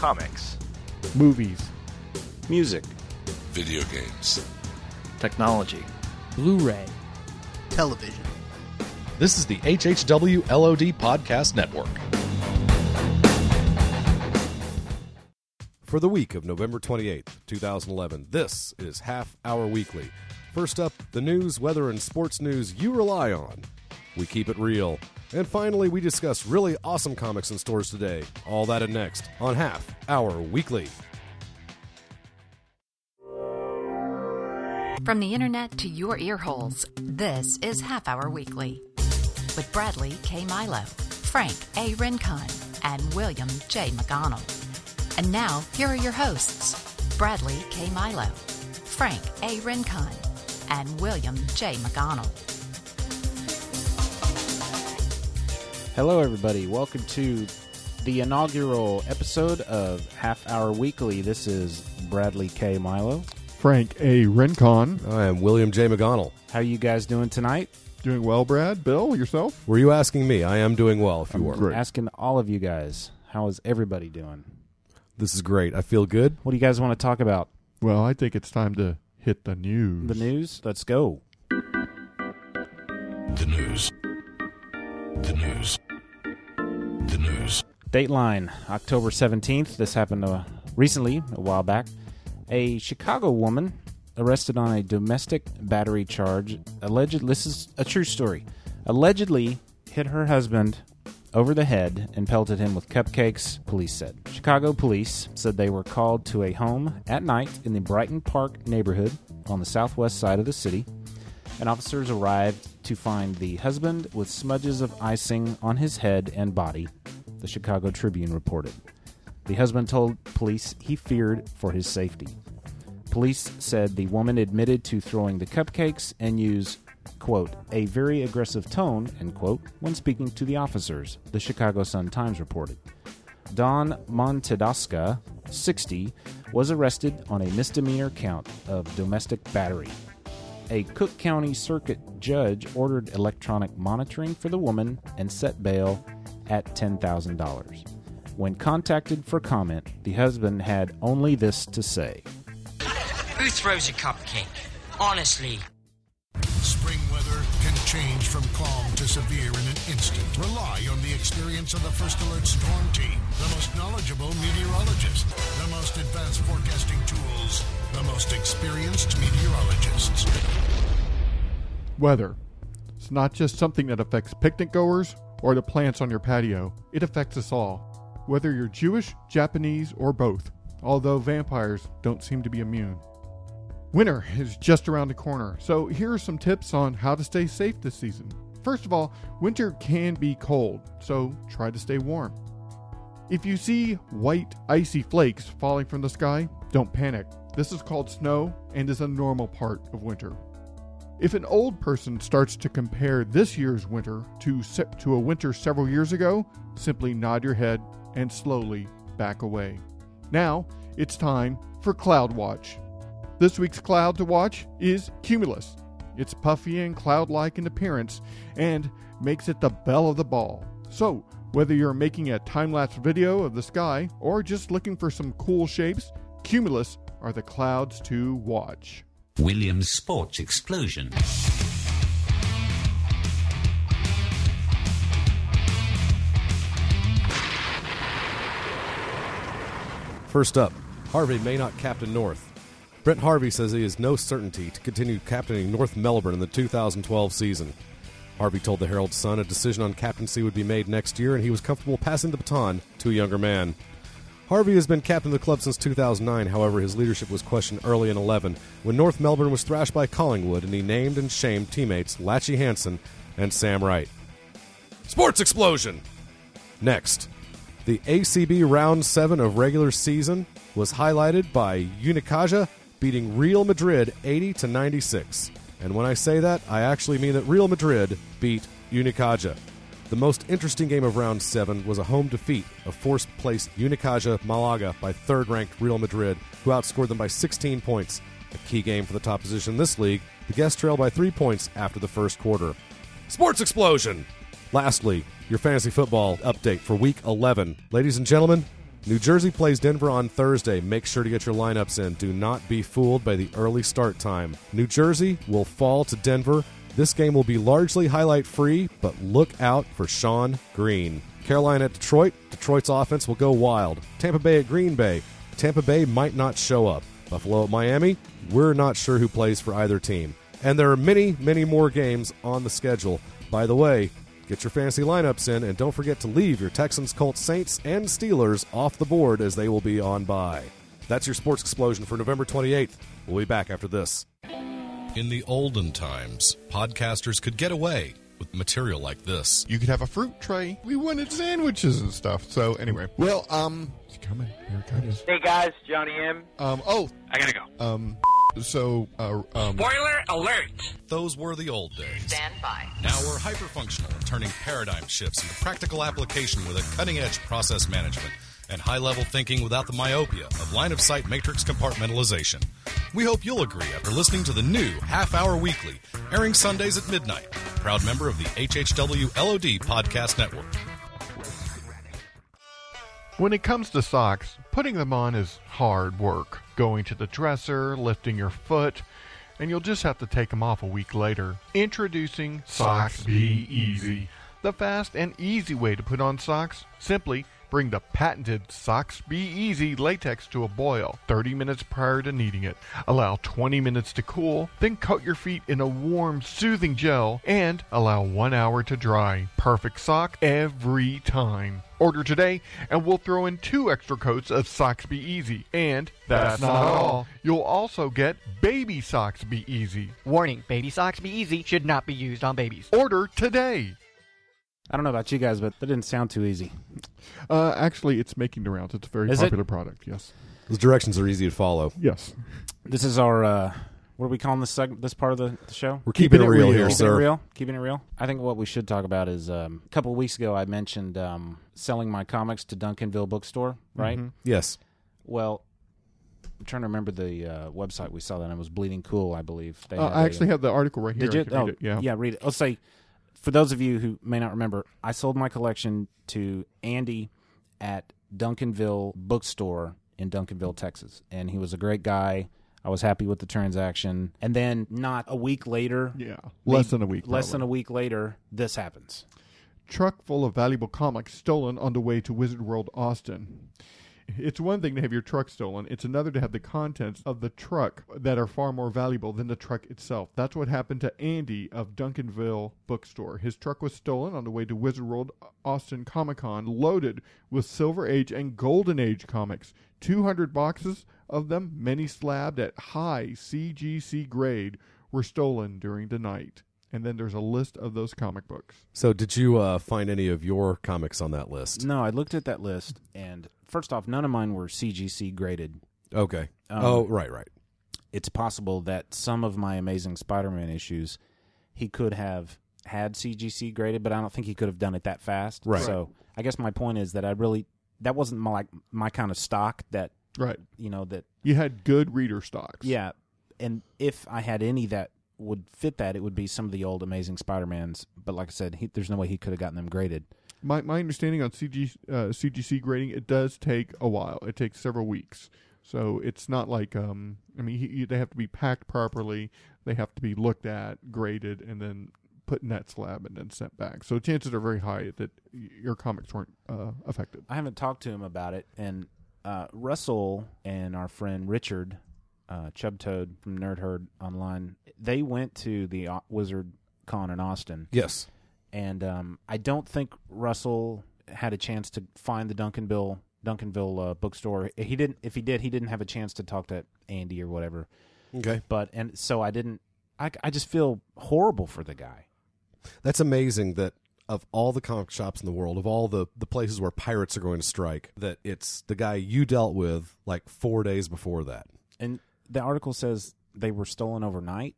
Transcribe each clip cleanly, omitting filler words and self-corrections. comics, movies, music, video games, technology, Blu-ray, television. This is the HHW LOD Podcast Network. For the week of November 28th, 2011, this is Half Hour Weekly. First up, the news, weather, and sports news you rely on. We keep it real. And finally, we discuss really awesome comics in stores today. All that and next on Half Hour Weekly. From the internet to your ear holes, this is Half Hour Weekly. With Bradley K. Milo, Frank A. Rincon, and William J. McConnell. And now, here are your hosts, Bradley K. Milo, Frank A. Rincon, and William J. McConnell. Hello, everybody. Welcome to the inaugural episode of Half Hour Weekly. This is Bradley K. Milo. Frank A. Rincon. I am William J. McConnell. How are you guys doing tonight? Doing well, Brad. Bill, yourself? Were you asking me? I am doing well, if you were. I'm asking all of you guys. How is everybody doing? This is great. I feel good. What do you guys want to talk about? Well, I think it's time to hit the news. The news? Let's go. The news. The news. The news. Dateline, October 17th. This happened recently, a while back. A Chicago woman arrested on a domestic battery charge. Allegedly, this is a true story. Allegedly hit her husband over the head and pelted him with cupcakes, police said. Chicago police said they were called to a home at night in the Brighton Park neighborhood on the southwest side of the city. And officers arrived to find the husband with smudges of icing on his head and body, the Chicago Tribune reported. The husband told police he feared for his safety. Police said the woman admitted to throwing the cupcakes and used, quote, a very aggressive tone, end quote, when speaking to the officers, the Chicago Sun-Times reported. Don Montadosca, 60, was arrested on a misdemeanor count of domestic battery. A Cook County Circuit judge ordered electronic monitoring for the woman and set bail at $10,000. When contacted for comment, the husband had only this to say. Who throws a cupcake? Honestly. Spring weather can change from calm to severe in an instant. Rely on the experience of the First Alert Storm Team, the most knowledgeable meteorologist, the most advanced forecasting tools, the most experienced meteorologists. Weather. It's not just something that affects picnic goers or the plants on your patio. It affects us all. Whether you're Jewish, Japanese, or both, although vampires don't seem to be immune. Winter is just around the corner, so here are some tips on how to stay safe this season. First of all, winter can be cold, so try to stay warm. If you see white, icy flakes falling from the sky, don't panic. This is called snow and is a normal part of winter. If an old person starts to compare this year's winter to a winter several years ago, simply nod your head and slowly back away. Now, it's time for Cloud Watch. This week's cloud to watch is cumulus. It's puffy and cloud-like in appearance and makes it the belle of the ball. So, whether you're making a time-lapse video of the sky or just looking for some cool shapes, cumulus are the clouds to watch. Williams Sports Explosion. First up, Harvey may not captain North. Brent Harvey says he has no certainty to continue captaining North Melbourne in the 2012 season. Harvey told the Herald Sun a decision on captaincy would be made next year, and he was comfortable passing the baton to a younger man. Harvey has been captain of the club since 2009, however, his leadership was questioned early in 11, when North Melbourne was thrashed by Collingwood, and he named and shamed teammates Lachie Hansen and Sam Wright. Sports Explosion! Next. The ACB Round 7 of regular season was highlighted by Unicaja beating Real Madrid 80-96. And when I say that, I actually mean that Real Madrid beat Unicaja. The most interesting game of Round 7 was a home defeat of fourth-placed Unicaja Malaga by third-ranked Real Madrid, who outscored them by 16 points. A key game for the top position in this league, the guests trailed by 3 points after the first quarter. Sports Explosion! Lastly, your fantasy football update for Week 11. Ladies and gentlemen, New Jersey plays Denver on Thursday. Make sure to get your lineups in. Do not be fooled by the early start time. New Jersey will fall to Denver. This game will be largely highlight-free, but look out for Shawn Green. Carolina at Detroit. Detroit's offense will go wild. Tampa Bay at Green Bay. Tampa Bay might not show up. Buffalo at Miami. We're not sure who plays for either team. And there are many, many more games on the schedule. By the way, get your fantasy lineups in, and don't forget to leave your Texans, Colts, Saints, and Steelers off the board as they will be on bye. That's your Sports Explosion for November 28th. We'll be back after this. In the olden times, podcasters could get away with material like this. You could have a fruit tray. We wanted sandwiches and stuff. So anyway, well, it's coming. Here it comes. Hey guys, Johnny M. I gotta go. Spoiler alert! Those were the old days. Stand by. Now we're hyper-functional, turning paradigm shifts into practical application with a cutting-edge process management and high-level thinking without the myopia of line-of-sight matrix compartmentalization. We hope you'll agree after listening to the new Half-Hour Weekly, airing Sundays at midnight. Proud member of the HHW LOD Podcast Network. When it comes to socks, putting them on is hard work. Going to the dresser, lifting your foot, and you'll just have to take them off a week later. Introducing Socks Be Easy. The fast and easy way to put on socks. Simply bring the patented Socks Be Easy latex to a boil 30 minutes prior to needing it. Allow 20 minutes to cool, then coat your feet in a warm, soothing gel, and allow 1 hour to dry. Perfect sock every time. Order today, and we'll throw in 2 extra coats of Socks Be Easy. And that's not all. You'll also get Baby Socks Be Easy. Warning, Baby Socks Be Easy should not be used on babies. Order today. I don't know about you guys, but that didn't sound too easy. Actually, it's making the rounds. It's a very popular product, yes. Those directions are easy to follow. Yes. This is our... what are we calling this segment, this part of the show? We're keeping it real here, sir. Keeping it real. I think what we should talk about is a couple of weeks ago I mentioned selling my comics to Duncanville Bookstore, right? Mm-hmm. Yes. Well, I'm trying to remember the website we saw that. It was Bleeding Cool, I believe. I actually have the article right here. Did you? Read it. Yeah, read it. Let's say, for those of you who may not remember, I sold my collection to Andy at Duncanville Bookstore in Duncanville, Texas. And he was a great guy. I was happy with the transaction. And then not a week later. Yeah, less than a week later, this happens. Truck full of valuable comics stolen on the way to Wizard World, Austin. It's one thing to have your truck stolen. It's another to have the contents of the truck that are far more valuable than the truck itself. That's what happened to Andy of Duncanville Bookstore. His truck was stolen on the way to Wizard World Austin Comic-Con, loaded with Silver Age and Golden Age comics. 200 boxes of them, many slabbed at high CGC grade, were stolen during the night. And then there's a list of those comic books. So did you find any of your comics on that list? No, I looked at that list, and first off, none of mine were CGC graded. Okay. Right. It's possible that some of my Amazing Spider-Man issues, he could have had CGC graded, but I don't think he could have done it that fast. Right. So I guess my point is that that wasn't my kind of stock that, right. You know, that... You had good reader stocks. Yeah. And if I had any that would fit that, it would be some of the old Amazing Spider-Mans. But like I said, there's no way he could have gotten them graded. My understanding on CGC grading, it does take a while. It takes several weeks. So it's not like, they have to be packed properly. They have to be looked at, graded, and then put in that slab and then sent back. So chances are very high that your comics weren't affected. I haven't talked to him about it. And Russell and our friend Richard, Chub Toad from Nerd Herd Online, they went to the Wizard Con in Austin. Yes. And I don't think Russell had a chance to find the Duncanville bookstore. He didn't. If he did, he didn't have a chance to talk to Andy or whatever. Okay. But and so I didn't. I just feel horrible for the guy. That's amazing that of all the comic shops in the world, of all the places where pirates are going to strike, that it's the guy you dealt with like 4 days before that. And the article says they were stolen overnight.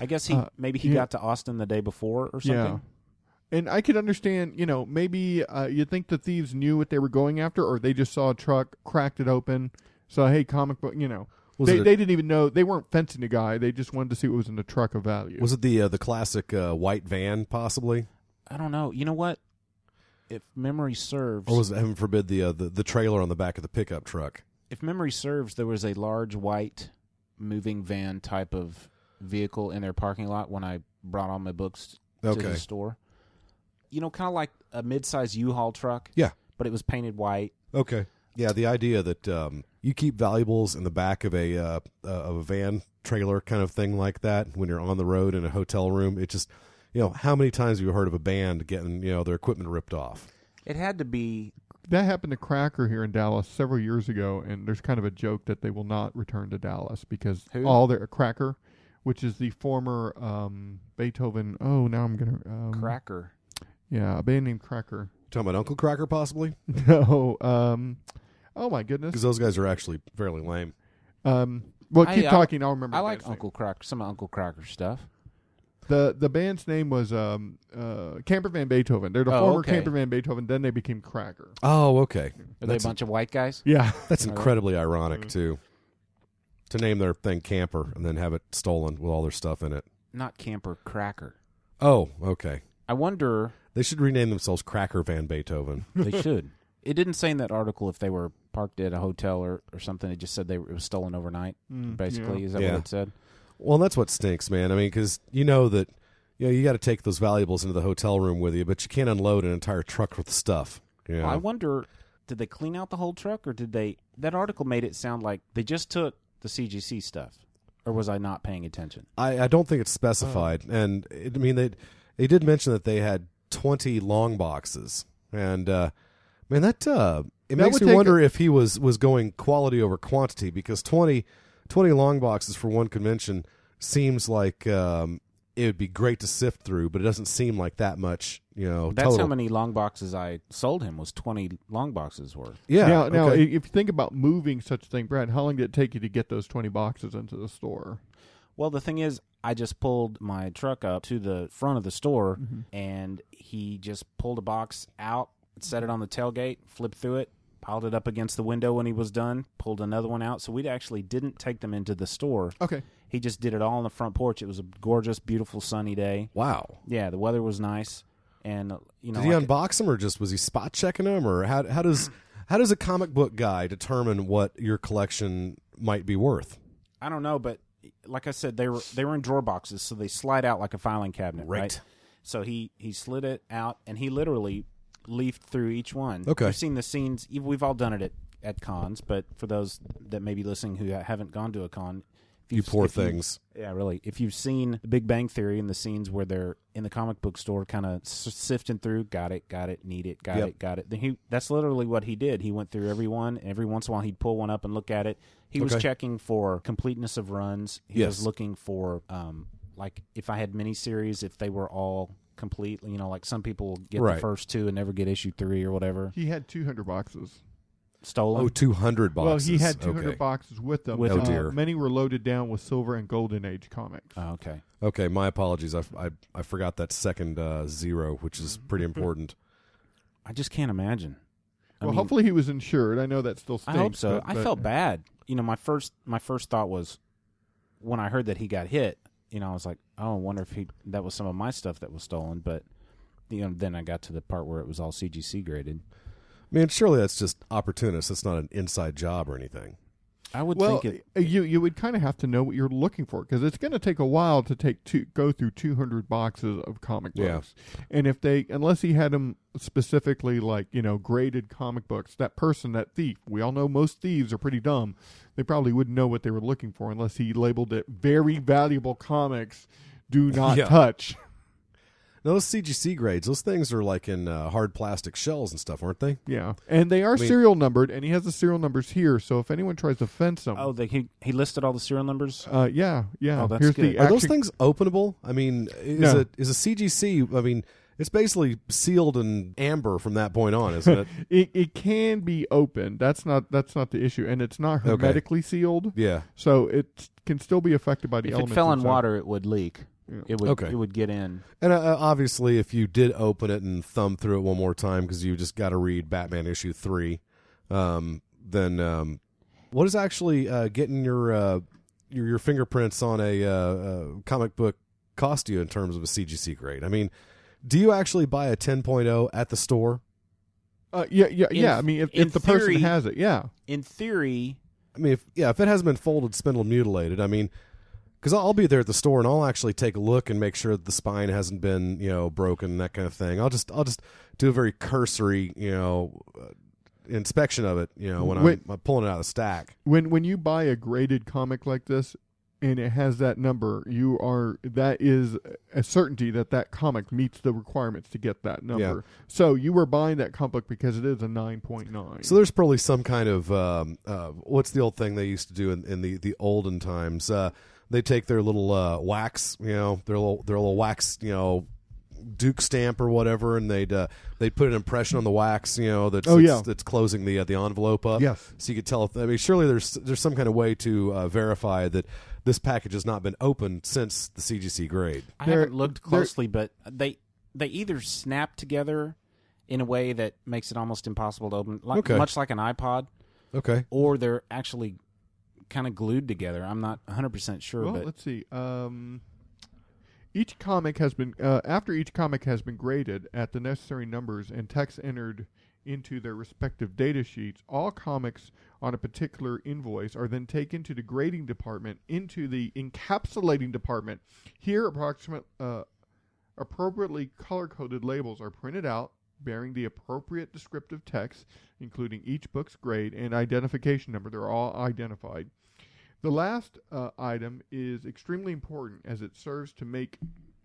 I guess he got to Austin the day before or something. Yeah. And I could understand, you know, maybe you think the thieves knew what they were going after, or they just saw a truck, cracked it open, saw, hey, comic book, you know. They didn't even know. They weren't fencing the guy. They just wanted to see what was in the truck of value. Was it the classic white van, possibly? I don't know. You know what? if memory serves, or was it, heaven forbid, the trailer on the back of the pickup truck? If memory serves, there was a large white moving van type of vehicle in their parking lot when I brought all my books to the store. You know, kind of like a mid-size U-Haul truck. Yeah, but it was painted white. Okay. Yeah, the idea that you keep valuables in the back of a van trailer kind of thing like that when you're on the road in a hotel room. It just, you know, how many times have you heard of a band getting, you know, their equipment ripped off? It had to be. That happened to Cracker here in Dallas several years ago, and there's kind of a joke that they will not return to Dallas because all their Cracker, which is the former Beethoven. Oh, now I'm going to Cracker. Yeah, a band named Cracker. Talking about Uncle Cracker, possibly? No. Oh, my goodness. Because those guys are actually fairly lame. Well, keep talking. I'll remember. I like Uncle Cracker, some of Uncle Cracker stuff. The band's name was Camper Van Beethoven. They're the former Camper Van Beethoven. Then they became Cracker. Oh, okay. Are they a bunch of white guys? Yeah. That's incredibly ironic, too, to name their thing Camper and then have it stolen with all their stuff in it. Not Camper, Cracker. Oh, okay. I wonder. They should rename themselves Cracker Van Beethoven. They should. It didn't say in that article if they were parked at a hotel or something. It just said it was stolen overnight, basically. Yeah. Is that what it said? Well, that's what stinks, man. I mean, because you know that you got to take those valuables into the hotel room with you, but you can't unload an entire truck with stuff. You know? Well, I wonder, did they clean out the whole truck, or did they... That article made it sound like they just took the CGC stuff, or was I not paying attention? I don't think it's specified, and I mean, they did mention that they had 20 long boxes, and man, that makes me wonder if he was going quality over quantity, because 20 long boxes for one convention seems like it would be great to sift through, but it doesn't seem like that much, you know. That's total. How many long boxes I sold him was 20 long boxes worth. Yeah. Now, if you think about moving such a thing, Brad, how long did it take you to get those 20 boxes into the store? Well, the thing is, I just pulled my truck up to the front of the store, and he just pulled a box out, set it on the tailgate, flipped through it, piled it up against the window when he was done, pulled another one out. So we actually didn't take them into the store. Okay. He just did it all on the front porch. It was a gorgeous, beautiful, sunny day. Wow. Yeah, the weather was nice. And you know, did he unbox them, or just was he spot checking them, or how does a comic book guy determine what your collection might be worth? I don't know, but like I said, they were in drawer boxes, so they slide out like a filing cabinet, right? So he slid it out, and he literally leafed through each one. Okay. We've seen the scenes. We've all done it at cons, but for those that may be listening who haven't gone to a con, if you've seen The Big Bang Theory and the scenes where they're in the comic book store kind of sifting through, got it, need it, got it. Then that's literally what he did. He went through every one, and every once in a while he'd pull one up and look at it. He was checking for completeness of runs. He was looking for, like, if I had miniseries, if they were all complete. You know, like some people get the first two and never get issue 3 or whatever. He had 200 boxes. Stolen? Oh, 200 boxes. Well, he had 200 boxes with them. Oh, dear. Many were loaded down with Silver and Golden Age comics. Oh, okay. Okay, my apologies. I forgot that second zero, which is pretty important. I just can't imagine. I mean, hopefully he was insured. I know that still stinks. I hope so. But I felt bad. You know, my first thought was when I heard that he got hit, you know, I was like, oh, I wonder if that was some of my stuff that was stolen. But you know, then I got to the part where it was all CGC graded. I mean, surely that's just opportunist. That's not an inside job or anything. I would think it... You would kind of have to know what you're looking for, because it's going to take a while to go through 200 boxes of comic books. And if unless he had them specifically, like, you know, graded comic books, that thief, we all know most thieves are pretty dumb. They probably wouldn't know what they were looking for unless he labeled it very valuable comics, do not touch. Now, those CGC grades, those things are like in hard plastic shells and stuff, aren't they? Yeah. And they are serial numbered, and he has the serial numbers here, so if anyone tries to fence them... Oh, he listed all the serial numbers? Yeah. Oh, that's good. Are those things openable? I mean, is a CGC... I mean, it's basically sealed in amber from that point on, isn't it? It can be opened. That's not the issue, and it's not hermetically sealed. Yeah. So it can still be affected by the elements. If it fell in water, it would leak. It would get in. And obviously, if you did open it and thumb through it one more time, because you just got to read Batman issue 3, then what is actually getting your fingerprints on a comic book cost you in terms of a CGC grade? I mean, do you actually buy a 10.0 at the store? Yeah. I mean, if the person has it, yeah. In theory, I mean, if it hasn't been folded, spindled, mutilated, I mean, because I'll be there at the store and I'll actually take a look and make sure that the spine hasn't been, broken, that kind of thing. I'll just do a very cursory, inspection of it, when I'm pulling it out of the stack. When you buy a graded comic like this and it has that number, that is a certainty that comic meets the requirements to get that number. Yeah. So you were buying that comic because it is a 9.9. So there's probably some kind of what's the old thing they used to do in the olden times? They take their little wax, their little wax, Duke stamp or whatever, and they'd put an impression on the wax, that's closing the envelope up. Yes. So you could tell. I mean, surely there's some kind of way to verify that this package has not been opened since the CGC grade. I haven't looked closely, but they either snap together in a way that makes it almost impossible to open, much like an iPod. Okay. Or they're actually kind of glued together. I'm not 100% sure. Well, let's see. Each comic has been graded at the necessary numbers and text entered into their respective data sheets. All comics on a particular invoice are then taken to the grading department, into the encapsulating department. Here, appropriately color-coded labels are printed out bearing the appropriate descriptive text, including each book's grade and identification number. They're all identified. The last item is extremely important as it serves to make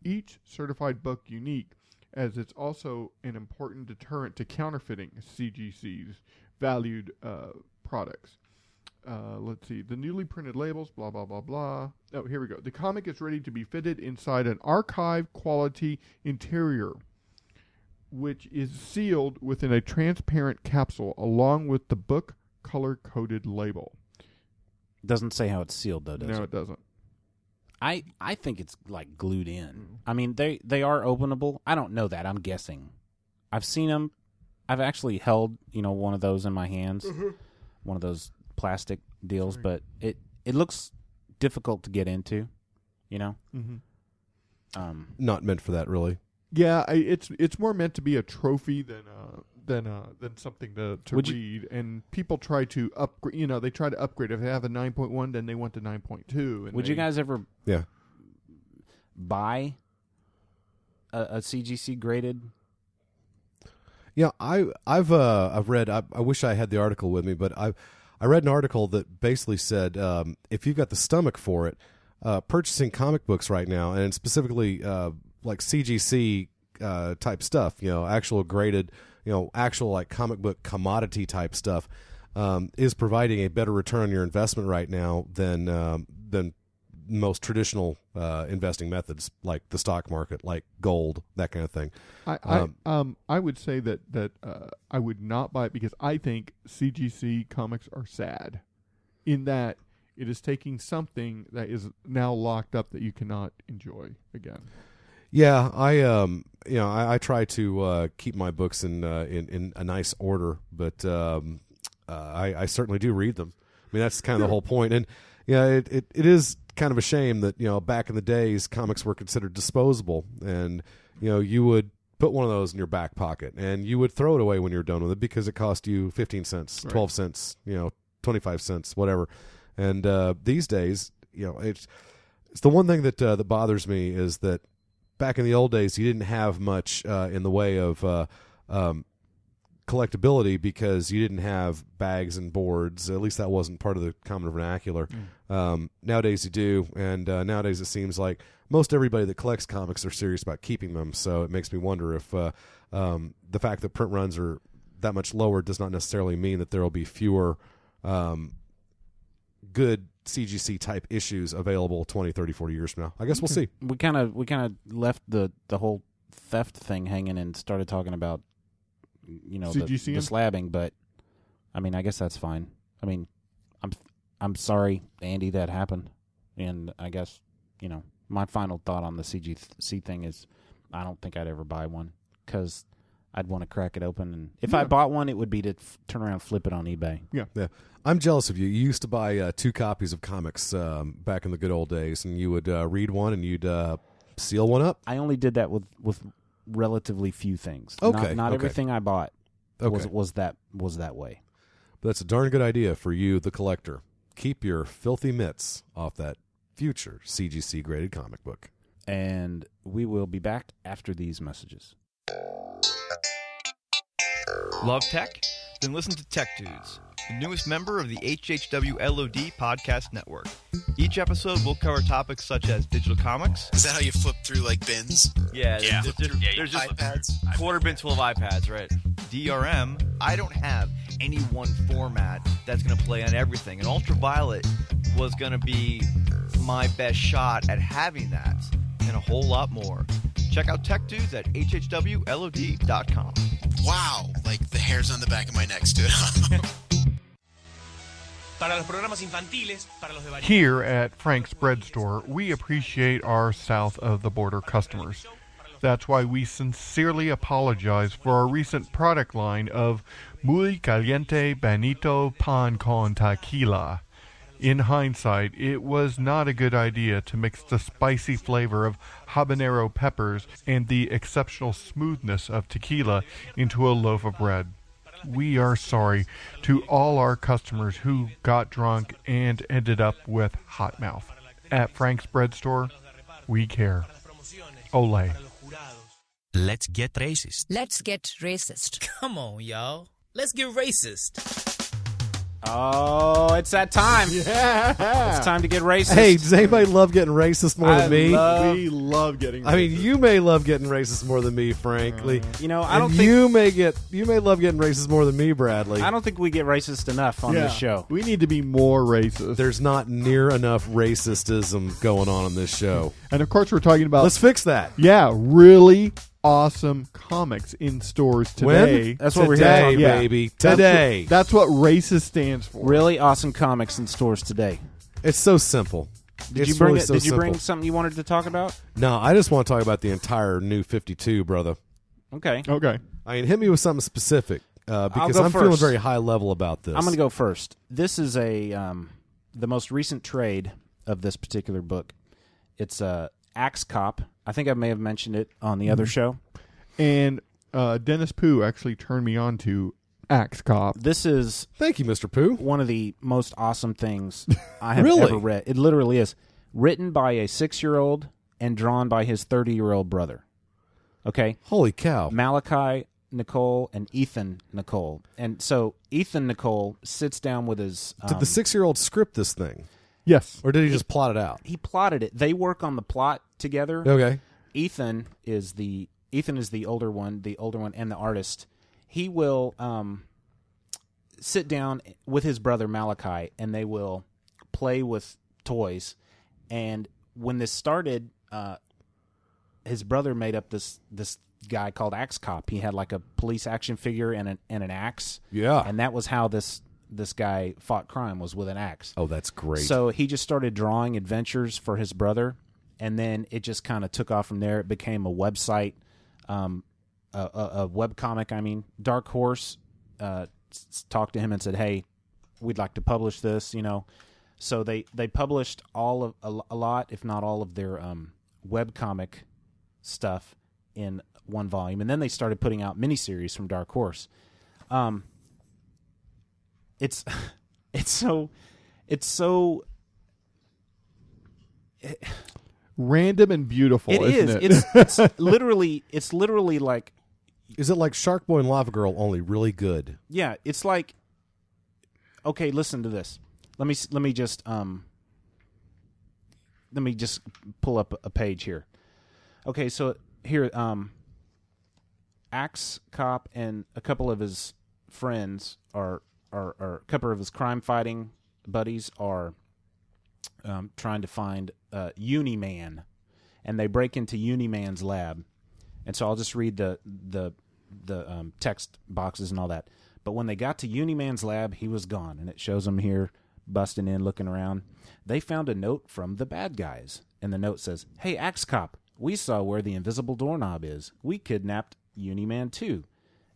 each certified book unique, as it's also an important deterrent to counterfeiting CGC's valued products. Let's see. The newly printed labels, blah, blah, blah, blah. Oh, here we go. The comic is ready to be fitted inside an archive-quality interior, which is sealed within a transparent capsule along with the book color-coded label. Doesn't say how it's sealed, though, does it? No, it doesn't. I think it's, glued in. Mm-hmm. I mean, they are openable. I don't know that. I'm guessing. I've seen them. I've actually held, one of those in my hands, mm-hmm. one of those plastic deals, but it looks difficult to get into, Mm-hmm. Not meant for that, really. Yeah, it's more meant to be a trophy than something to read, and people try to upgrade. They try to upgrade. If they have a 9.1, then they want the 9.2. Would you guys ever buy a CGC graded? Yeah, I've read. I wish I had the article with me, but I read an article that basically said if you've got the stomach for it, purchasing comic books right now, and specifically CGC type stuff, actual graded. Actual comic book commodity type stuff is providing a better return on your investment right now than most traditional investing methods like the stock market, like gold, that kind of thing. I would say that I would not buy it because I think CGC comics are sad in that it is taking something that is now locked up that you cannot enjoy again. Yeah, I try to keep my books in a nice order, but I certainly do read them. I mean, that's kind of the whole point. And it is kind of a shame that back in the days comics were considered disposable, and you would put one of those in your back pocket and you would throw it away when you're done with it because it cost you 15 cents, 12 cents, 25 cents, whatever. And these days, it's the one thing that bothers me is that. Back in the old days, you didn't have much in the way of collectability because you didn't have bags and boards. At least that wasn't part of the common vernacular. Mm. Nowadays you do, and nowadays it seems like most everybody that collects comics are serious about keeping them, so it makes me wonder if the fact that print runs are that much lower does not necessarily mean that there will be fewer good CGC type issues available 20, 30, 40 years from now. I guess we'll see. We kind of left the whole theft thing hanging and started talking about the slabbing, but I mean, I guess that's fine. I mean, I'm sorry, Andy, that happened. And I guess, my final thought on the CGC thing is I don't think I'd ever buy one cuz I'd want to crack it open, and if I bought one, it would be to turn around and flip it on eBay. Yeah, yeah. I'm jealous of you. You used to buy 2 copies of comics back in the good old days, and you would read one and you'd seal one up. I only did that with relatively few things. Okay, not everything I bought. Okay. Was that way. But that's a darn good idea for you, the collector. Keep your filthy mitts off that future CGC graded comic book. And we will be back after these messages. Love tech? Then listen to Tech Dudes, the newest member of the HHW LOD podcast network. Each episode will cover topics such as digital comics. Is that how you flip through, like, bins? Yeah. There's just iPads. Quarter bin full of iPads, right. DRM. I don't have any one format that's going to play on everything. And Ultraviolet was going to be my best shot at having that and a whole lot more. Check out Tech Dudes at hhwlod.com. Wow, like the hairs on the back of my neck stood up. Here at Frank's Bread Store, we appreciate our south of the border customers. That's why we sincerely apologize for our recent product line of Muy Caliente Banito Pan con Tequila. In hindsight, it was not a good idea to mix the spicy flavor of habanero peppers and the exceptional smoothness of tequila into a loaf of bread. We are sorry to all our customers who got drunk and ended up with hot mouth. At Frank's Bread Store, we care. Olé. Let's get racist. Let's get racist. Come on, y'all. Let's get racist. Oh, it's that time. Yeah. It's time to get racist. Hey, does anybody love getting racist more than me? We love getting racist. I mean, you may love getting racist more than me, frankly. You know, I don't think... You may love getting racist more than me, Bradley. I don't think we get racist enough on this show. We need to be more racist. There's not near enough racistism going on this show. And, of course, we're talking about... Let's fix that. Yeah, really awesome comics in stores today. When? That's what we're here, baby. Today. That's what racist stands for. Really awesome comics in stores today. It's so simple. Did you bring something you wanted to talk about? No, I just want to talk about the entire new 52, brother. Okay. I mean, hit me with something specific because I'm feeling very high level about this. I'm going to go first. This is the most recent trade of this particular book. It's Axe Cop. I think I may have mentioned it on the other show. And Dennis Pooh actually turned me on to Axe Cop. This is... Thank you, Mr. Pooh. One of the most awesome things I have ever read. It literally is. Written by a 6-year-old and drawn by his 30-year-old brother. Okay? Holy cow. Malachi Nicole and Ethan Nicole. And so Ethan Nicole sits down with his... Did the 6-year-old script this thing? Yes. Or did he just plot it out? He plotted it. They work on the plot together. Okay. Ethan is the older one and the artist. He will sit down with his brother Malachi and they will play with toys. And when this started, his brother made up this guy called Axe Cop. He had like a police action figure and an axe. Yeah. And that was how this guy fought crime, was with an axe. Oh, that's great. So he just started drawing adventures for his brother. And then it just kind of took off from there. It became a website, a webcomic, I mean. Dark Horse talked to him and said, hey, we'd like to publish this, you know. So they published a lot, if not all of their webcomic stuff in one volume. And then they started putting out miniseries from Dark Horse. It's so... Random and beautiful, isn't it? It's literally like... Is it like Shark Boy and Lava Girl, only really good? Yeah, it's like... Okay, listen to this. Let me just pull up a page here. Okay, so here, Axe Cop and a couple of his friends are a couple of his crime-fighting buddies are... trying to find Uni Man, and they break into Uni Man's lab, and so I'll just read the text boxes and all that. But when they got to Uni Man's lab, he was gone, and it shows them here busting in, looking around. They found a note from the bad guys, and the note says, "Hey, Axe Cop, we saw where the invisible doorknob is. We kidnapped Uni Man too."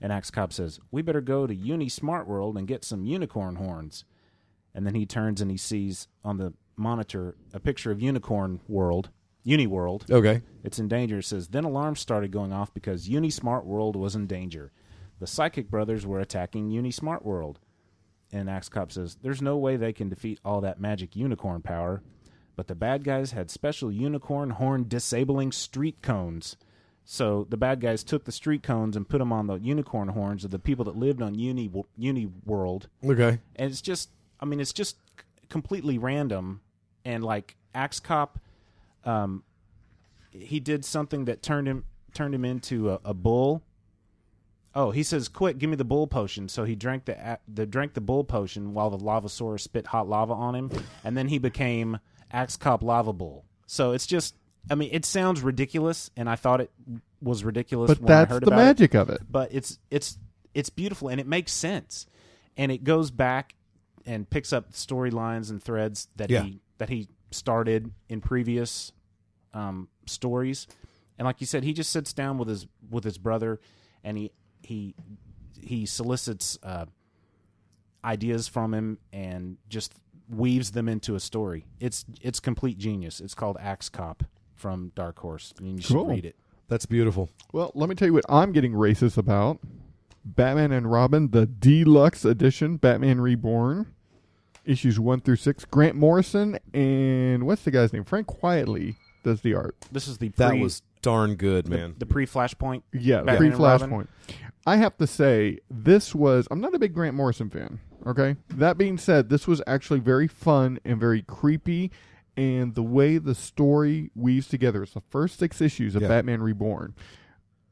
And Axe Cop says, "We better go to Uni Smart World and get some unicorn horns." And then he turns and he sees on the monitor a picture of Uni World. Okay. It's in danger. It says, then alarms started going off because Uni Smart World was in danger. The Psychic Brothers were attacking Uni Smart World. And Axe Cop says, there's no way they can defeat all that magic unicorn power, but the bad guys had special unicorn horn disabling street cones. So the bad guys took the street cones and put them on the unicorn horns of the people that lived on Uni World. Okay. And it's just, I mean, it's just completely random. And like Axe Cop, he did something that turned him into a bull. Oh, he says, "Quick, give me the bull potion." So he drank the bull potion while the Lavasaurus spit hot lava on him, and then he became Axe Cop Lava Bull. So it's just, I mean, it sounds ridiculous, and I thought it was ridiculous but when I heard about it. But that's the magic of it. But it's beautiful, and it makes sense, and it goes back and picks up storylines and threads that he started in previous stories, and like you said, he just sits down with his brother, and he solicits ideas from him and just weaves them into a story. It's complete genius. It's called Axe Cop from Dark Horse. I mean, you should read it. That's beautiful. Well, let me tell you what I'm getting racist about. Batman and Robin, the deluxe edition, Batman Reborn, issues 1 through 6. Grant Morrison and what's the guy's name? Frank Quietly does the art. This is the that was darn good, man. The pre-Flashpoint. Yeah, pre-Flashpoint. I have to say, I'm not a big Grant Morrison fan, okay? That being said, this was actually very fun and very creepy, and the way the story weaves together, it's the first 6 issues of Batman Reborn,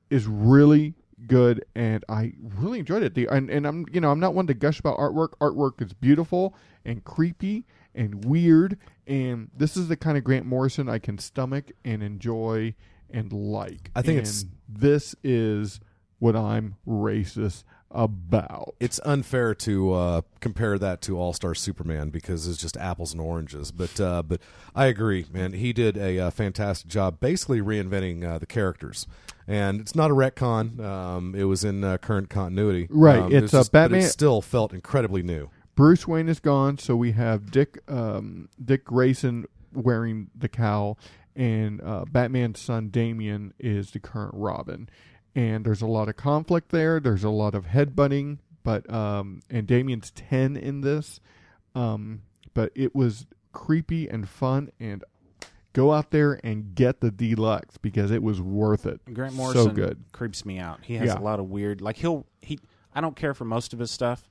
is really good, and I really enjoyed it. And I'm not one to gush about artwork. Artwork is beautiful and creepy and weird, and this is the kind of Grant Morrison I can stomach and enjoy and like. I think this is what I'm racist about. It's unfair to compare that to All-Star Superman because it's just apples and oranges. But I agree, man. He did a fantastic job basically reinventing the characters. And it's not a retcon. It was in current continuity. Right. Batman. But it still felt incredibly new. Bruce Wayne is gone, so we have Dick Grayson wearing the cowl, and Batman's son Damian is the current Robin. And there's a lot of conflict there. There's a lot of headbutting, but and Damian's 10 in this. But it was creepy and fun. And go out there and get the deluxe because it was worth it. Grant Morrison so good. Creeps me out. He has a lot of weird. Like I don't care for most of his stuff,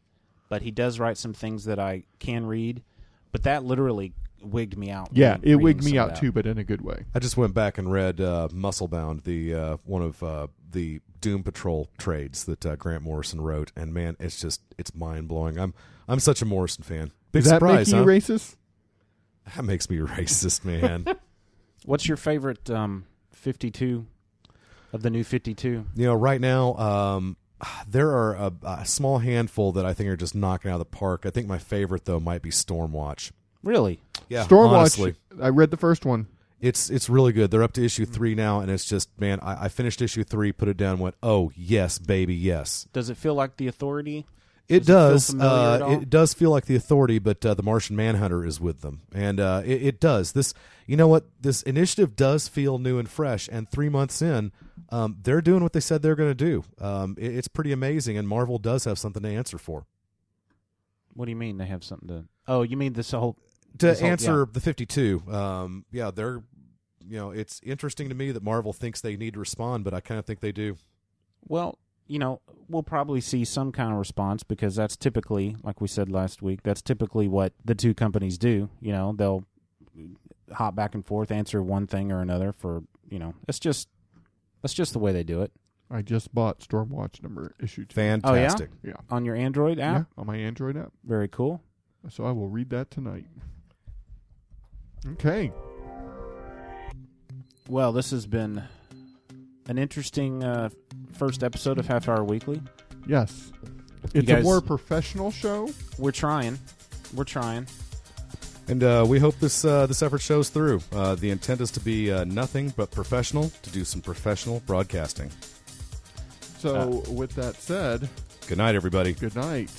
but he does write some things that I can read. But that literally wigged me out. Yeah, it wigged me out too, but in a good way. I just went back and read Musclebound, the one of the Doom Patrol trades that Grant Morrison wrote, and man, it's mind blowing. I'm such a Morrison fan. Big surprise, huh? Does that make you racist? That makes me racist, man. What's your favorite 52 of the new 52? You know, right now there are a small handful that I think are just knocking out of the park. I think my favorite though might be Stormwatch. Really? Yeah, Stormwatch. Honestly. I read the first one. It's really good. They're up to issue 3 now, and it's just, man, I finished issue 3, put it down, and went, oh, yes, baby, yes. Does it feel like The Authority? It does. It does feel like The Authority, but the Martian Manhunter is with them, and it does. This, you know what? This initiative does feel new and fresh, and 3 months in, they're doing what they said they're going to do. It's pretty amazing, and Marvel does have something to answer for. What do you mean they have something to... Oh, you mean this whole... The 52, they're, it's interesting to me that Marvel thinks they need to respond, but I kind of think they do. Well, we'll probably see some kind of response because that's typically, like we said last week, that's typically what the two companies do. They'll hop back and forth, answer one thing or another for, that's just the way they do it. I just bought Stormwatch issue 2. Fantastic. Oh, yeah? Yeah. On your Android app? Yeah, on my Android app. Very cool. So I will read that tonight. Okay. Well, this has been an interesting first episode of Half Hour Weekly. Yes. It's a more professional show. We're trying. And we hope this effort shows through. The intent is to be nothing but professional, to do some professional broadcasting. So with that said... Good night, everybody. Good night.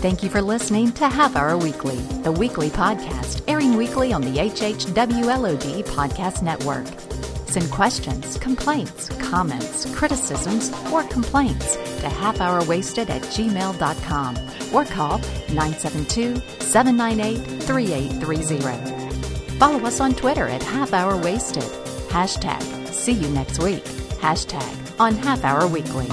Thank you for listening to Half Hour Weekly, the weekly podcast airing weekly on the HHWLOD Podcast Network. in questions, complaints, comments, criticisms, or complaints to halfhourwasted@gmail.com or call 972-798-3830. Follow us on Twitter at halfhourwasted. Hashtag see you next week. Hashtag on Half Hour Weekly.